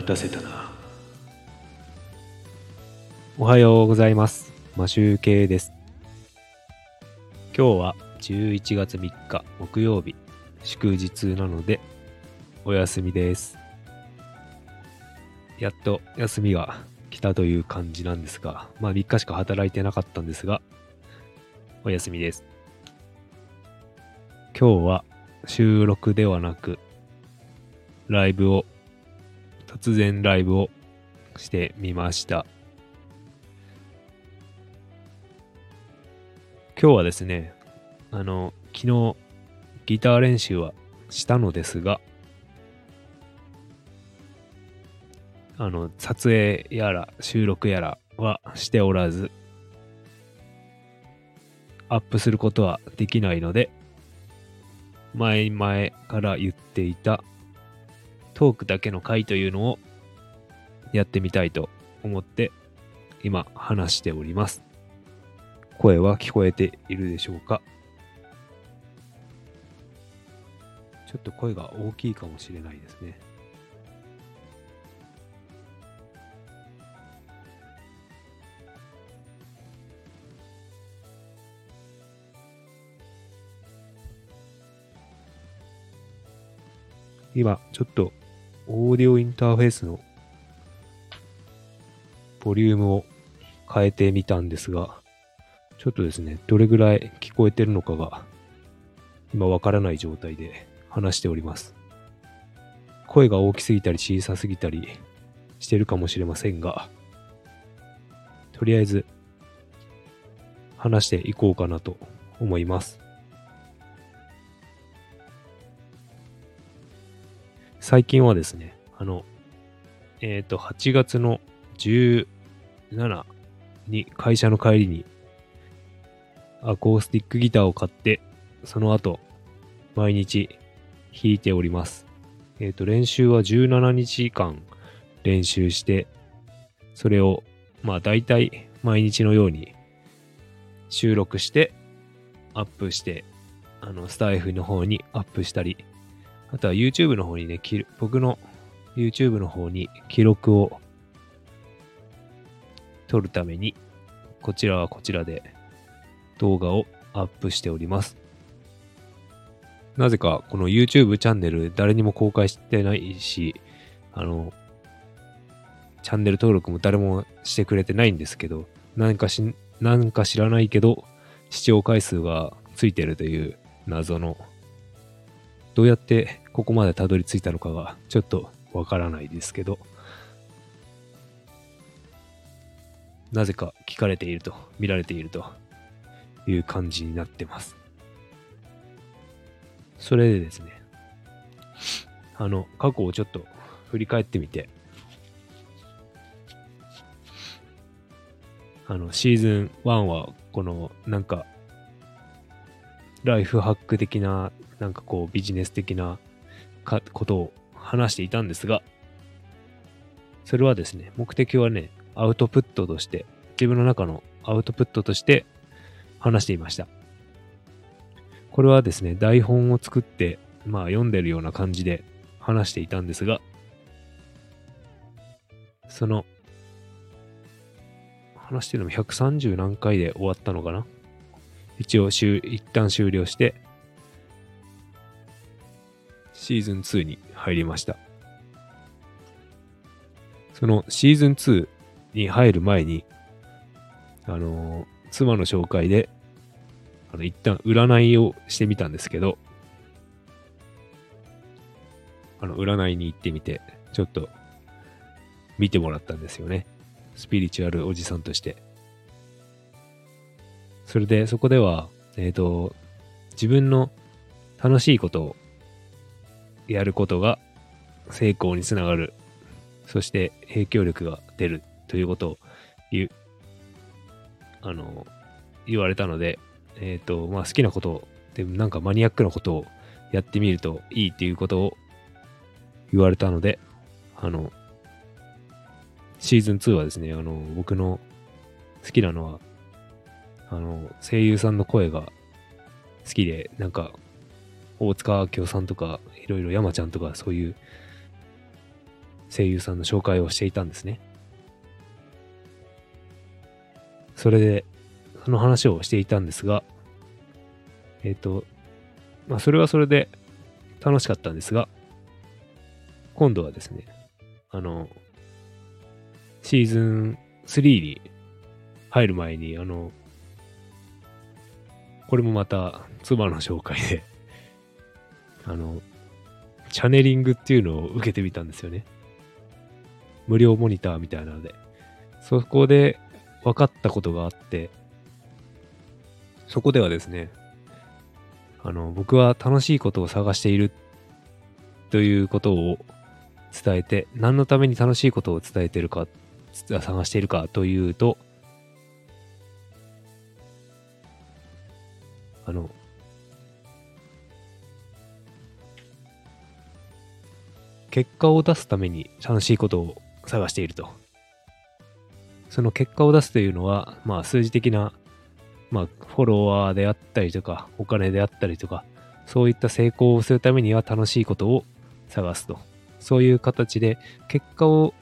が出せたな。おはようございます。マシュウケイです。今日は11月3日木曜日、祝日なのでお休みです。やっと休みが来たという感じなんですが、3日しか働いてなかったんですが、お休みです。今日は収録ではなく、突然ライブをしてみました。今日はですね、昨日ギター練習はしたのですが、撮影やら収録やらはしておらず、アップすることはできないので、前々から言っていたトークだけの回というのをやってみたいと思って今話しております。声は聞こえているでしょうか？ちょっと声が大きいかもしれないですね。今ちょっとオーディオインターフェースのボリュームを変えてみたんですが、ちょっとですね、どれぐらい聞こえてるのかが今わからない状態で話しております。声が大きすぎたり小さすぎたりしてるかもしれませんが、とりあえず話していこうかなと思います。最近はですね、8月の17日に会社の帰りにアコースティックギターを買って、その後毎日弾いております。練習は17日間練習して、それを大体毎日のように収録してアップして、スタイフの方にアップしたり、あとは YouTube の方にね、僕の YouTube の方に記録を撮るために、こちらはこちらで動画をアップしております。なぜかこの YouTube チャンネル誰にも公開してないし、チャンネル登録も誰もしてくれてないんですけど、なんか知らないけど、視聴回数がついてるという謎の、どうやってここまでたどり着いたのかがちょっとわからないですけど、なぜか聞かれていると、見られているという感じになってます。それでですね、過去をちょっと振り返ってみて、シーズン1はこのライフハック的なビジネス的なことを話していたんですが、それはですね、目的はね、アウトプットとして、自分の中のアウトプットとして話していました。これはですね、台本を作って、読んでるような感じで話していたんですが、その、話してるのも130何回で終わったのかな？一旦終了して、シーズン2に入りました。そのシーズン2に入る前に、妻の紹介で、一旦占いをしてみたんですけど、占いに行ってみて、ちょっと見てもらったんですよね。スピリチュアルおじさんとして。それでそこでは、自分の楽しいことをやることが成功につながる、そして影響力が出るということを言われたので、好きなことでマニアックなことをやってみるといいっていうことを言われたので、シーズン2はですね、僕の好きなのは声優さんの声が好きで、大塚明夫さんとかいろいろ山ちゃんとかそういう声優さんの紹介をしていたんですね。それでその話をしていたんですが、それはそれで楽しかったんですが、今度はですね、シーズン3に入る前に、これもまた妻の紹介でチャネリングっていうのを受けてみたんですよね。無料モニターみたいなので、そこで分かったことがあって、そこではですね、僕は楽しいことを探しているということを伝えて、何のために楽しいことを伝えてるか、探しているかというと、結果を出すために楽しいことを探していると。その結果を出すというのは、数字的な、フォロワーであったりとか、お金であったりとか、そういった成功をするためには楽しいことを探すと。そういう形で結果を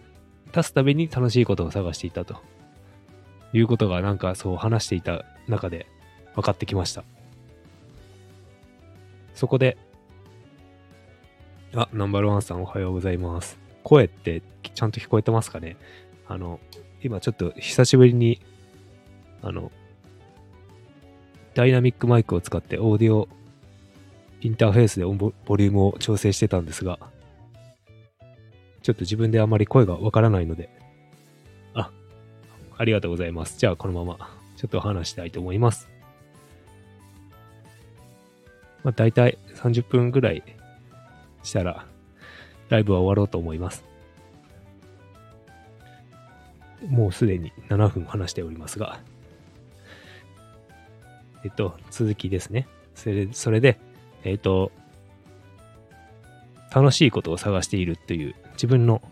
出すために楽しいことを探していたということが、そう話していた中で分かってきました。そこで、ナンバルワンさんおはようございます。声ってちゃんと聞こえてますかね？今ちょっと久しぶりに、ダイナミックマイクを使ってオーディオインターフェースでボリュームを調整してたんですが、ちょっと自分であまり声がわからないので、ありがとうございます。じゃあこのままちょっと話したいと思います。だいたい30分ぐらいしたらライブは終わろうと思います。もうすでに7分話しておりますが、続きですね。それで、楽しいことを探しているという、自分の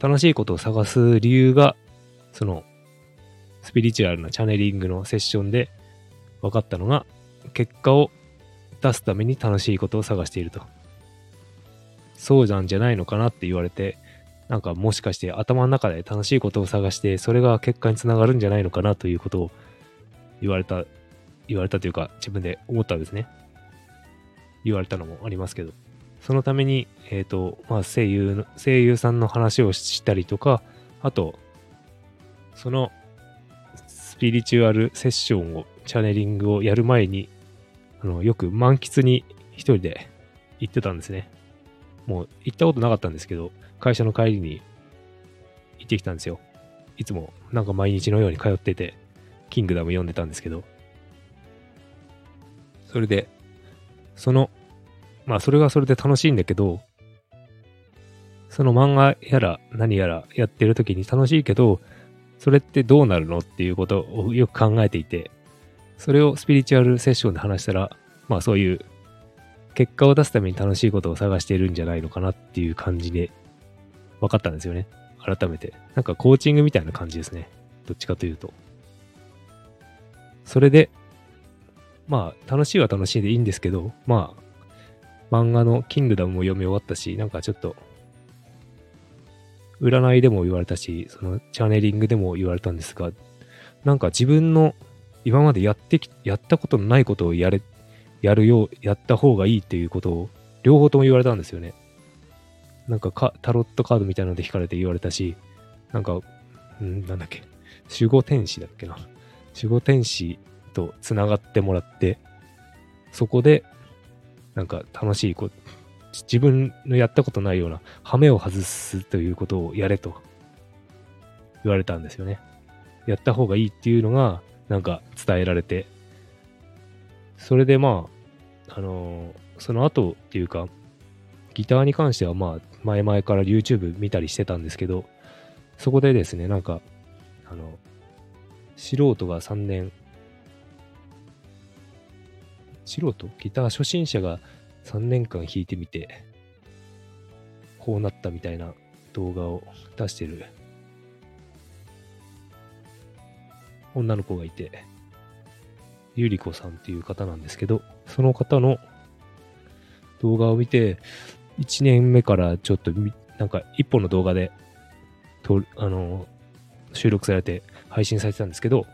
楽しいことを探す理由が、そのスピリチュアルなチャネリングのセッションで分かったのが、結果を出すために楽しいことを探していると。そうなんじゃないのかなって言われて、もしかして頭の中で楽しいことを探して、それが結果につながるんじゃないのかなということを言われたというか、自分で思ったんですね。言われたのもありますけど、そのために、声優さんの話をしたりとか、あとそのスピリチュアルセッションを、チャネリングをやる前に、よく満喫に一人で行ってたんですね。もう行ったことなかったんですけど、会社の帰りに行ってきたんですよ。いつも毎日のように通ってて、キングダム読んでたんですけど、それでそれがそれで楽しいんだけど、その漫画やら何やらやってる時に楽しいけど、それってどうなるのっていうことをよく考えていて、それをスピリチュアルセッションで話したら、そういう結果を出すために楽しいことを探しているんじゃないのかなっていう感じで分かったんですよね。改めてコーチングみたいな感じですね、どっちかというと。それで楽しいは楽しいでいいんですけど、漫画のキングダムも読み終わったし、ちょっと占いでも言われたし、そのチャネリングでも言われたんですが、自分の今までやったことのないことをやった方がいいっていうことを両方とも言われたんですよね。タロットカードみたいなので引かれて言われたし、守護天使だっけな、守護天使とつながってもらって、そこで楽しいこと、自分のやったことないようなハメを外すということをやれと言われたんですよね。やった方がいいっていうのが伝えられて、それでその後っていうか、ギターに関しては前々から YouTube 見たりしてたんですけど、そこでですね、ギター初心者が3年間弾いてみてこうなったみたいな動画を出してる女の子がいて、ゆりこさんっていう方なんですけど、その方の動画を見て、1年目からちょっとなんか一本の動画で収録されて配信されてたんですけど、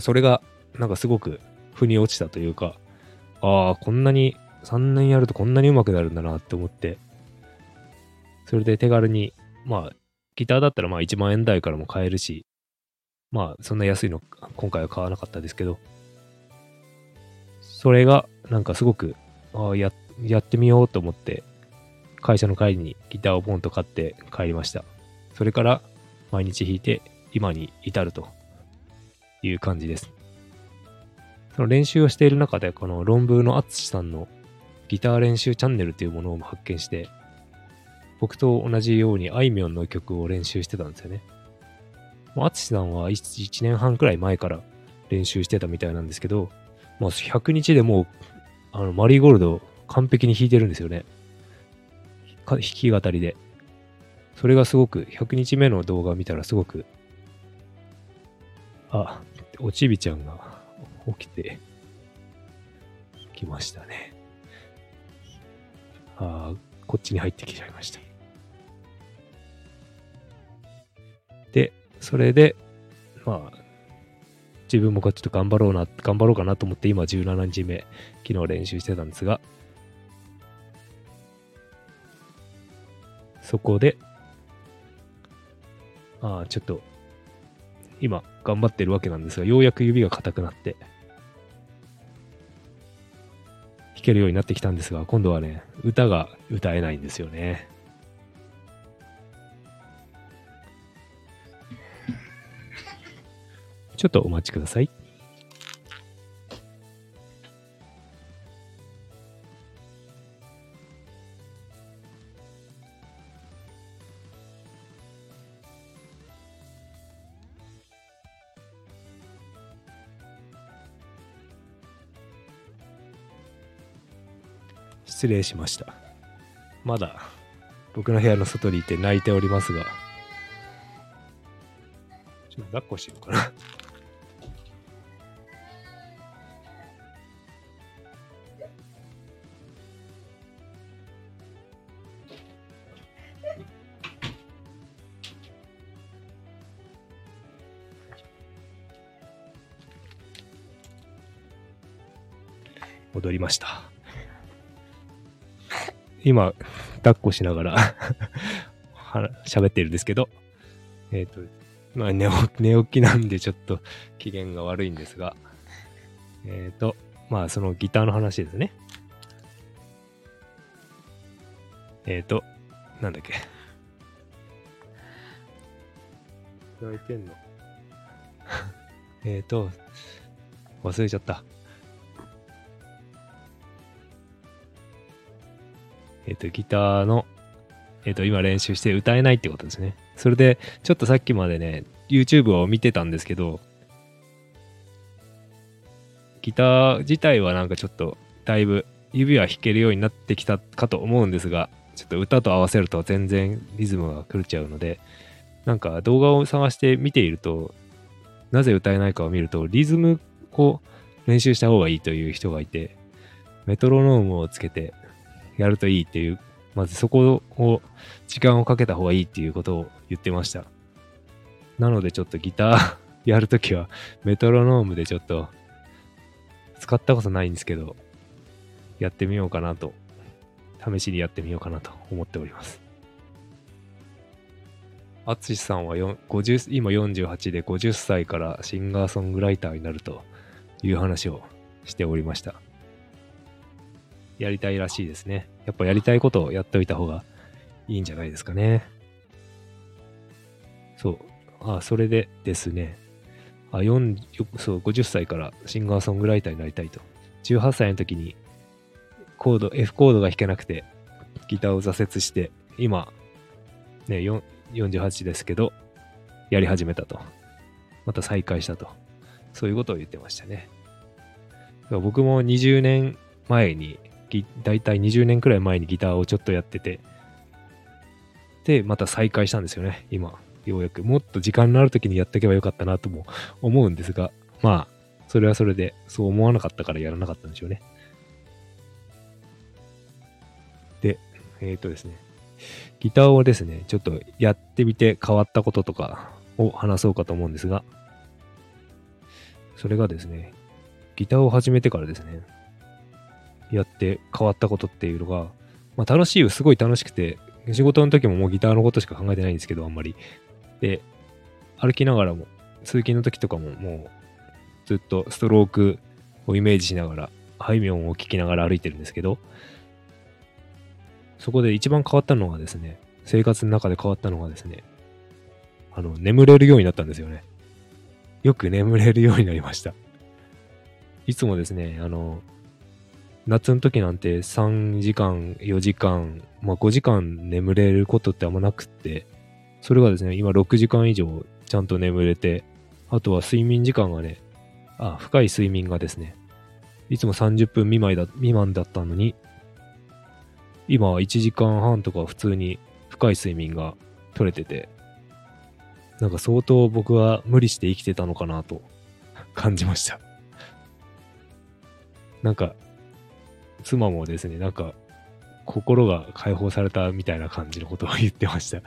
それがなんかすごく腑に落ちたというか、ああこんなに3年やるとこんなに上手くなるんだなって思って、それで手軽に、まあギターだったらまあ1万円台からも買えるし、まあそんな安いの今回は買わなかったですけど、それがなんかすごくやってみようと思って、会社の帰りにギターをポンと買って帰りました。それから毎日弾いて今に至るという感じです。その練習をしている中で、この論文のあつしさんのギター練習チャンネルというものを発見して、僕と同じようにあいみょんの曲を練習してたんですよね。あつしさんは 1年半くらい前から練習してたみたいなんですけど、まあ、100日でもうマリーゴールドを完璧に弾いてるんですよね。弾き語りで。それがすごく、100日目の動画を見たらすごく、あ、おちびちゃんが起きてきましたね。ああ、こっちに入ってきちゃいました。で、それで、まあ、自分もこうちょっと頑張ろうかなと思って今17日目、昨日練習してたんですが、そこで、ちょっと、今頑張ってるわけなんですが、ようやく指が硬くなって、弾けるようになってきたんですが、今度はね、歌が歌えないんですよね。ちょっとお待ちください。失礼しました。まだ僕の部屋の外にいて泣いておりますが、ちょっと抱っこしようかな。戻りました。今抱っこしながら喋ってるんですけど、まあ寝起きなんでちょっと機嫌が悪いんですが、まあそのギターの話ですね。なんだっけ。泣いてんの。忘れちゃった。ギターの、今練習して歌えないってことですね。それで、ちょっとさっきまでね、YouTube を見てたんですけど、ギター自体はなんかちょっと、だいぶ指は弾けるようになってきたかと思うんですが、ちょっと歌と合わせると全然リズムが狂っちゃうので、なんか動画を探して見ていると、なぜ歌えないかを見ると、リズムを練習した方がいいという人がいて、メトロノームをつけて、やるといいっていう、まずそこを時間をかけた方がいいっていうことを言ってました。なのでちょっとギターやるときはメトロノームでちょっと使ったことないんですけど、やってみようかなと、試しにやってみようかなと思っております。あつしさんは今48で50歳からシンガーソングライターになるという話をしておりました。やりたいらしいですね。やっぱやりたいことをやっておいた方がいいんじゃないですかね。そう。それでですね。50歳からシンガーソングライターになりたいと。18歳の時にF コードが弾けなくて、ギターを挫折して、今、ね、48ですけど、やり始めたと。また再開したと。そういうことを言ってましたね。僕も20年前に、だいたい20年くらい前にギターをちょっとやってて、でまた再開したんですよね。今ようやく、もっと時間のある時にやっておけばよかったなとも思うんですが、まあそれはそれでそう思わなかったからやらなかったんでしょうね。でですね、ギターをですね、ちょっとやってみて変わったこととかを話そうかと思うんですが、それがですね、ギターを始めてからですね、やって変わったことっていうのが、まあ、すごい楽しくて、仕事の時ももうギターのことしか考えてないんですけど、あんまり。で、歩きながらも、通勤の時とかももう、ずっとストロークをイメージしながら、あいみょんを聴きながら歩いてるんですけど、そこで一番変わったのがですね、生活の中で変わったのがですね、眠れるようになったんですよね。よく眠れるようになりました。いつもですね、夏の時なんて3時間、4時間、まあ5時間眠れることってあんまなくって、それがですね、今6時間以上ちゃんと眠れて、あとは睡眠時間がね、深い睡眠がですね、いつも30分未満だったのに、今は1時間半とか普通に深い睡眠が取れてて、なんか相当僕は無理して生きてたのかなと感じました。なんか、妻もですね、なんか、心が解放されたみたいな感じのことを言ってました。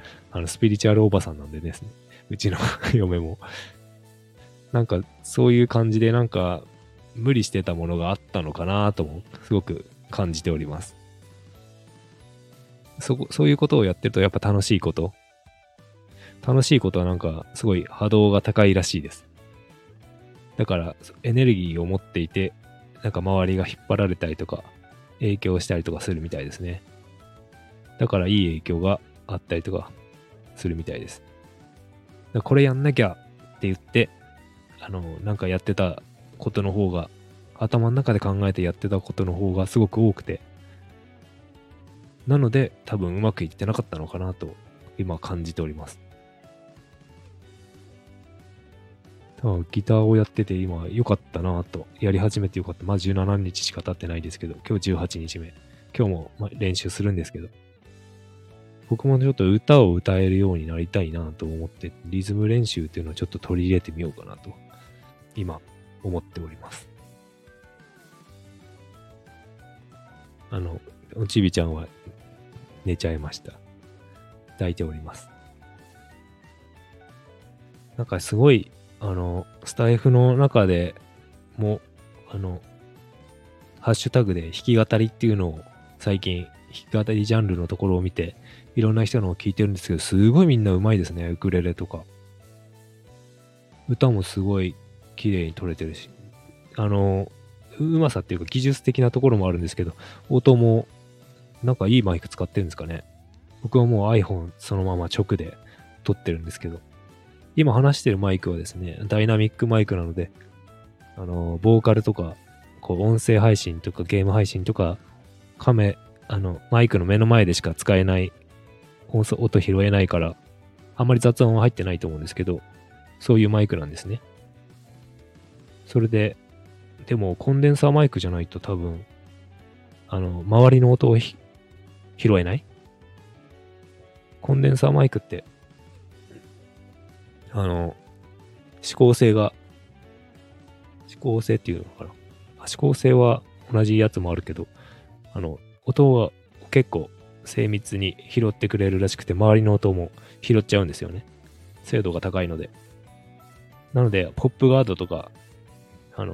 スピリチュアルおばさんなんでですね、うちの嫁も。なんか、そういう感じで、なんか、無理してたものがあったのかなとも、すごく感じております。そういうことをやってるとやっぱ楽しいことはなんかすごい波動が高いらしいです。だからエネルギーを持っていて、なんか周りが引っ張られたりとか影響したりとかするみたいですね。だからいい影響があったりとかするみたいです。これやんなきゃって言って、なんかやってたことの方が、頭の中で考えてやってたことの方がすごく多くて、なので多分うまくいってなかったのかなと今感じております。ギターをやってて今良かったなと、やり始めて良かった。まあ17日しか経ってないですけど、今日18日目、今日も練習するんですけど、僕もちょっと歌を歌えるようになりたいなと思って、リズム練習っていうのをちょっと取り入れてみようかなと今思っております。ちびちゃんは寝ちゃいました。抱いております。なんかすごい、スタイフの中でも、ハッシュタグで弾き語りっていうのを最近、弾き語りジャンルのところを見て、いろんな人のを聞いてるんですけど、すごいみんな上手いですね。ウクレレとか。歌もすごい綺麗に撮れてるし、上手さっていうか技術的なところもあるんですけど、音もなんかいいマイク使ってるんですかね。僕はもう iPhone そのまま直で撮ってるんですけど、今話してるマイクはですね、ダイナミックマイクなので、ボーカルとか、こう音声配信とかゲーム配信とか、マイクの目の前でしか使えない、音拾えないから、あんまり雑音は入ってないと思うんですけど、そういうマイクなんですね。それで、でもコンデンサーマイクじゃないと多分、周りの音を拾えない。コンデンサーマイクって、指向性っていうのかな。指向性は同じやつもあるけど、音は結構精密に拾ってくれるらしくて、周りの音も拾っちゃうんですよね。精度が高いので。なので、ポップガードとか、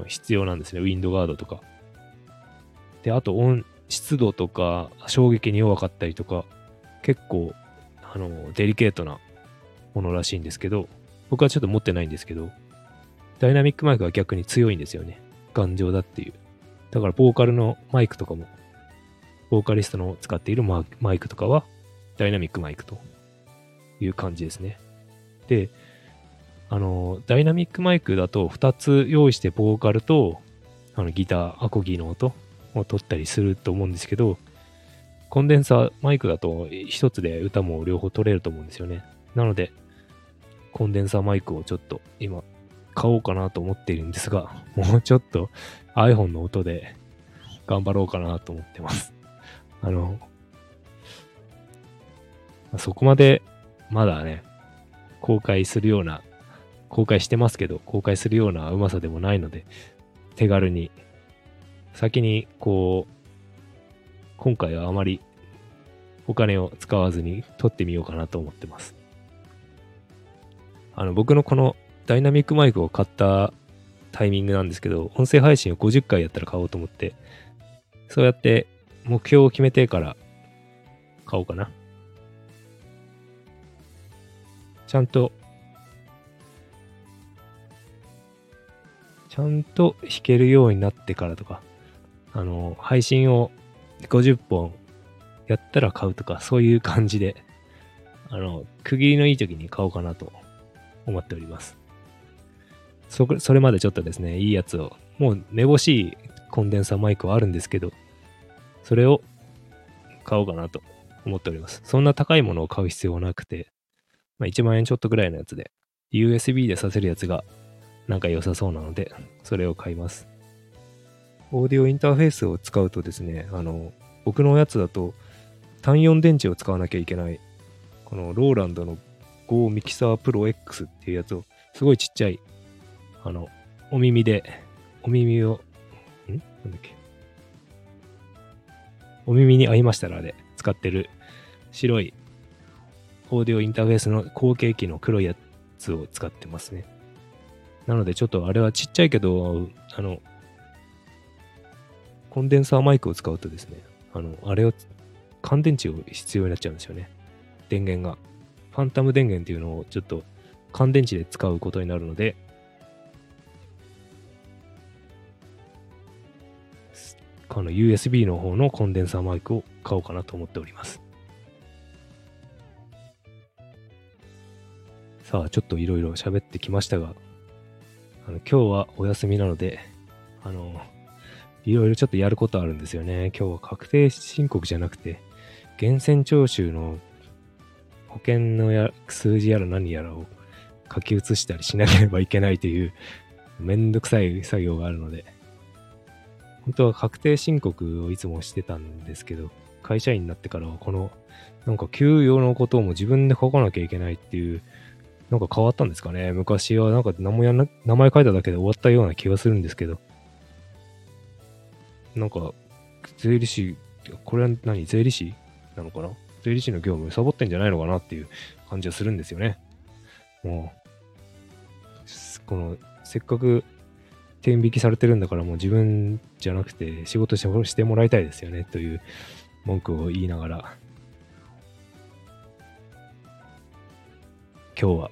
必要なんですね。ウィンドガードとか。で、あと湿度とか、衝撃に弱かったりとか、結構、デリケートなものらしいんですけど、僕はちょっと持ってないんですけど、ダイナミックマイクは逆に強いんですよね。頑丈だっていう。だから、ボーカルのマイクとかも、ボーカリストの使っているマイクとかは、ダイナミックマイクという感じですね。で、ダイナミックマイクだと2つ用意して、ボーカルとギター、アコギの音を取ったりすると思うんですけど、コンデンサーマイクだと1つで歌も両方取れると思うんですよね。なので、コンデンサーマイクをちょっと今買おうかなと思っているんですが、もうちょっと iPhone の音で頑張ろうかなと思ってます。そこまでまだね、公開してますけど、公開するようなうまさでもないので、手軽に、先に今回はあまりお金を使わずに撮ってみようかなと思ってます。僕のこのダイナミックマイクを買ったタイミングなんですけど、音声配信を50回やったら買おうと思って、そうやって目標を決めてから買おうかな。ちゃんと弾けるようになってからとか、配信を50本やったら買うとか、そういう感じで、区切りのいい時に買おうかなと思っております。それまでちょっとですね、いいやつを、もうめぼしいコンデンサーマイクはあるんですけど、それを買おうかなと思っております。そんな高いものを買う必要はなくて、1万円ちょっとぐらいのやつで、USB で挿せるやつがなんか良さそうなので、それを買います。オーディオインターフェースを使うとですね、僕のやつだと単4電池を使わなきゃいけない、このローランドのGoMixer Pro X っていうやつを、すごいちっちゃい、お耳に合いましたらで使ってる白いオーディオインターフェースの後継機の黒いやつを使ってますね。なのでちょっとあれはちっちゃいけど、コンデンサーマイクを使うとですね、乾電池を必要になっちゃうんですよね。電源が。ファンタム電源っていうのをちょっと乾電池で使うことになるので、この USB の方のコンデンサーマイクを買おうかなと思っております。さあ、ちょっといろいろ喋ってきましたが、今日はお休みなので、いろいろちょっとやることあるんですよね。今日は確定申告じゃなくて、源泉徴収の保険の数字やら何やらを書き写したりしなければいけないというめんどくさい作業があるので、本当は確定申告をいつもしてたんですけど、会社員になってからはこのなんか給与のことも自分で書かなきゃいけないっていう、なんか変わったんですかね。昔はなんか名前書いただけで終わったような気がするんですけど、なんか税理士、これは何、税理士なのかな、税理士の業務サボってんじゃないのかなっていう感じはするんですよね。もうこのせっかく転引きされてるんだから、もう自分じゃなくて仕事してもらいたいですよねという文句を言いながら、今日は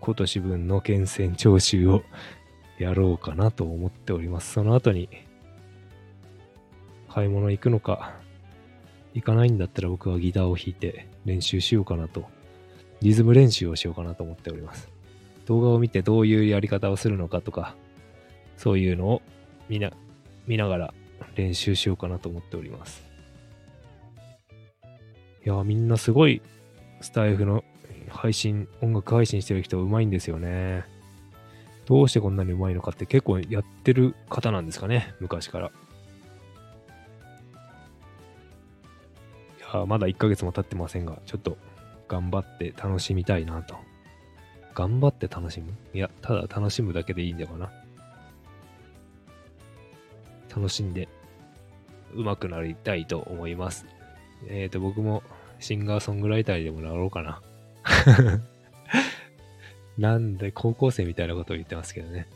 今年分の源泉徴収をやろうかなと思っております。その後に買い物行くのか行かないんだったら、僕はギターを弾いて練習しようかなと、リズム練習をしようかなと思っております。動画を見てどういうやり方をするのかとか、そういうのを見ながら練習しようかなと思っております。いや、みんなすごいスタイフの音楽配信してる人うまいんですよね。どうしてこんなにうまいのかって、結構やってる方なんですかね、昔から。まだ1ヶ月も経ってませんが、ちょっと頑張って楽しみたいなと。頑張って楽しむ？いや、ただ楽しむだけでいいんだかな。楽しんで上手くなりたいと思います。僕もシンガーソングライターでもなろうかな。なんで高校生みたいなことを言ってますけどね。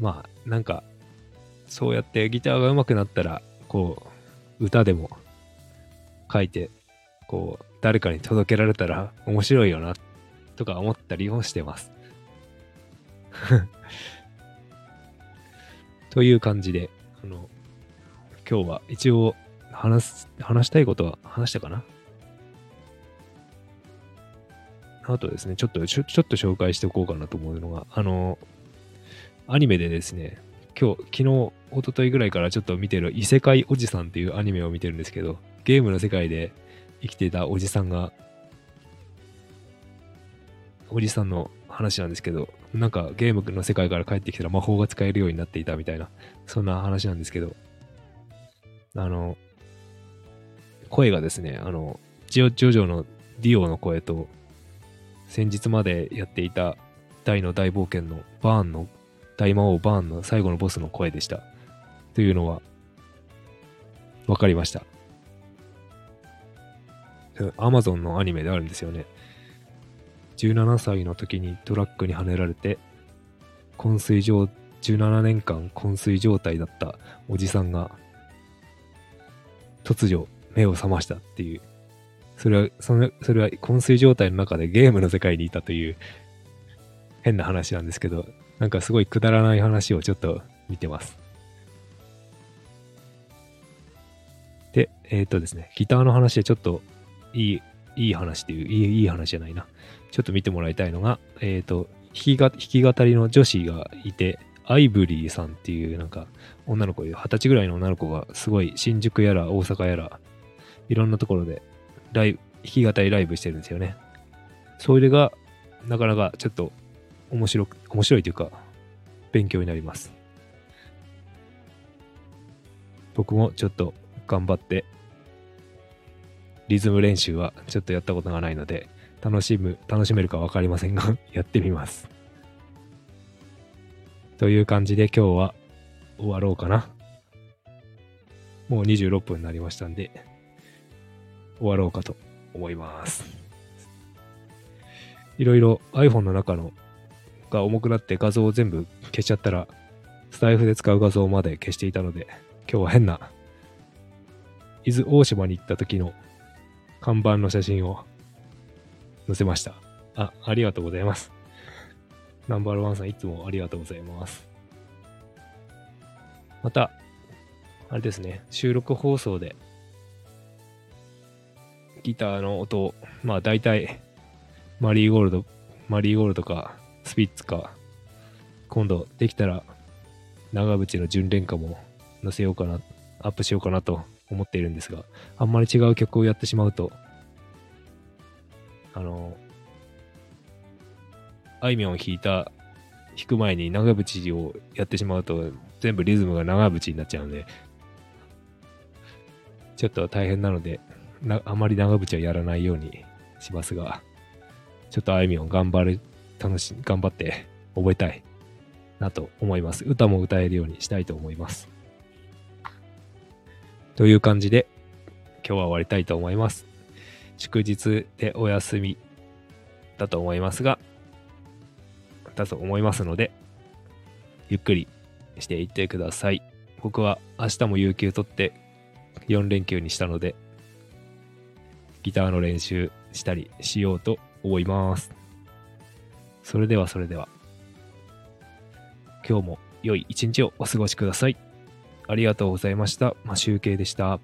まあ、なんかそうやってギターが上手くなったら、こう歌でも書いて、こう誰かに届けられたら面白いよなとか思ったりもしてますという感じで、今日は一応話したいことは話したかな。あとですね、ちょっと紹介しておこうかなと思うのが、アニメでですね、昨日一昨日ぐらいからちょっと見てる異世界おじさんっていうアニメを見てるんですけど、ゲームの世界で生きてたおじさんの話なんですけど、なんかゲームの世界から帰ってきたら魔法が使えるようになっていたみたいな、そんな話なんですけど、声がですね、ジョジョのディオの声と、先日までやっていた大の大冒険の大魔王バーンの最後のボスの声でした。というのは、分かりました。 Amazon のアニメであるんですよね。17歳の時にトラックにはねられて17年間昏睡状態だったおじさんが突如目を覚ましたっていう、それは昏睡状態の中でゲームの世界にいたという変な話なんですけど、なんかすごいくだらない話をちょっと見てます。で、ですね、ギターの話でちょっとちょっと見てもらいたいのが、弾き語りの女子がいて、アイブリーさんっていうなんか女の子、20歳ぐらいの女の子がすごい新宿やら大阪やらいろんなところで弾き語りライブしてるんですよね。それがなかなかちょっと面白いというか勉強になります。僕もちょっと頑張ってリズム練習はちょっとやったことがないので楽しめるか分かりませんがやってみます。という感じで今日は終わろうかな。もう26分になりましたんで終わろうかと思います。いろいろ iPhone の中のが重くなって画像を全部消しちゃったらスタイフで使う画像まで消していたので、今日は変な伊豆大島に行った時の看板の写真を載せました。ありがとうございます。ナンバーワンさんいつもありがとうございます。また、あれですね、収録放送でギターの音を、まあ大体マリーゴールドかスピッツか、今度できたら長渕の純恋歌も載せようかな、アップしようかなと思っているんですが、あんまり違う曲をやってしまうと、あいみょんを弾く前に長渕をやってしまうと全部リズムが長渕になっちゃうのでちょっと大変なので、あまり長渕はやらないようにしますが、ちょっとあいみょん頑張って覚えたいなと思います。歌も歌えるようにしたいと思います。という感じで今日は終わりたいと思います。祝日でお休みだと思いますのでゆっくりしていってください。僕は明日も有給取って4連休にしたのでギターの練習したりしようと思います。それでは今日も良い一日をお過ごしください。ありがとうございました。マシュウケイでした。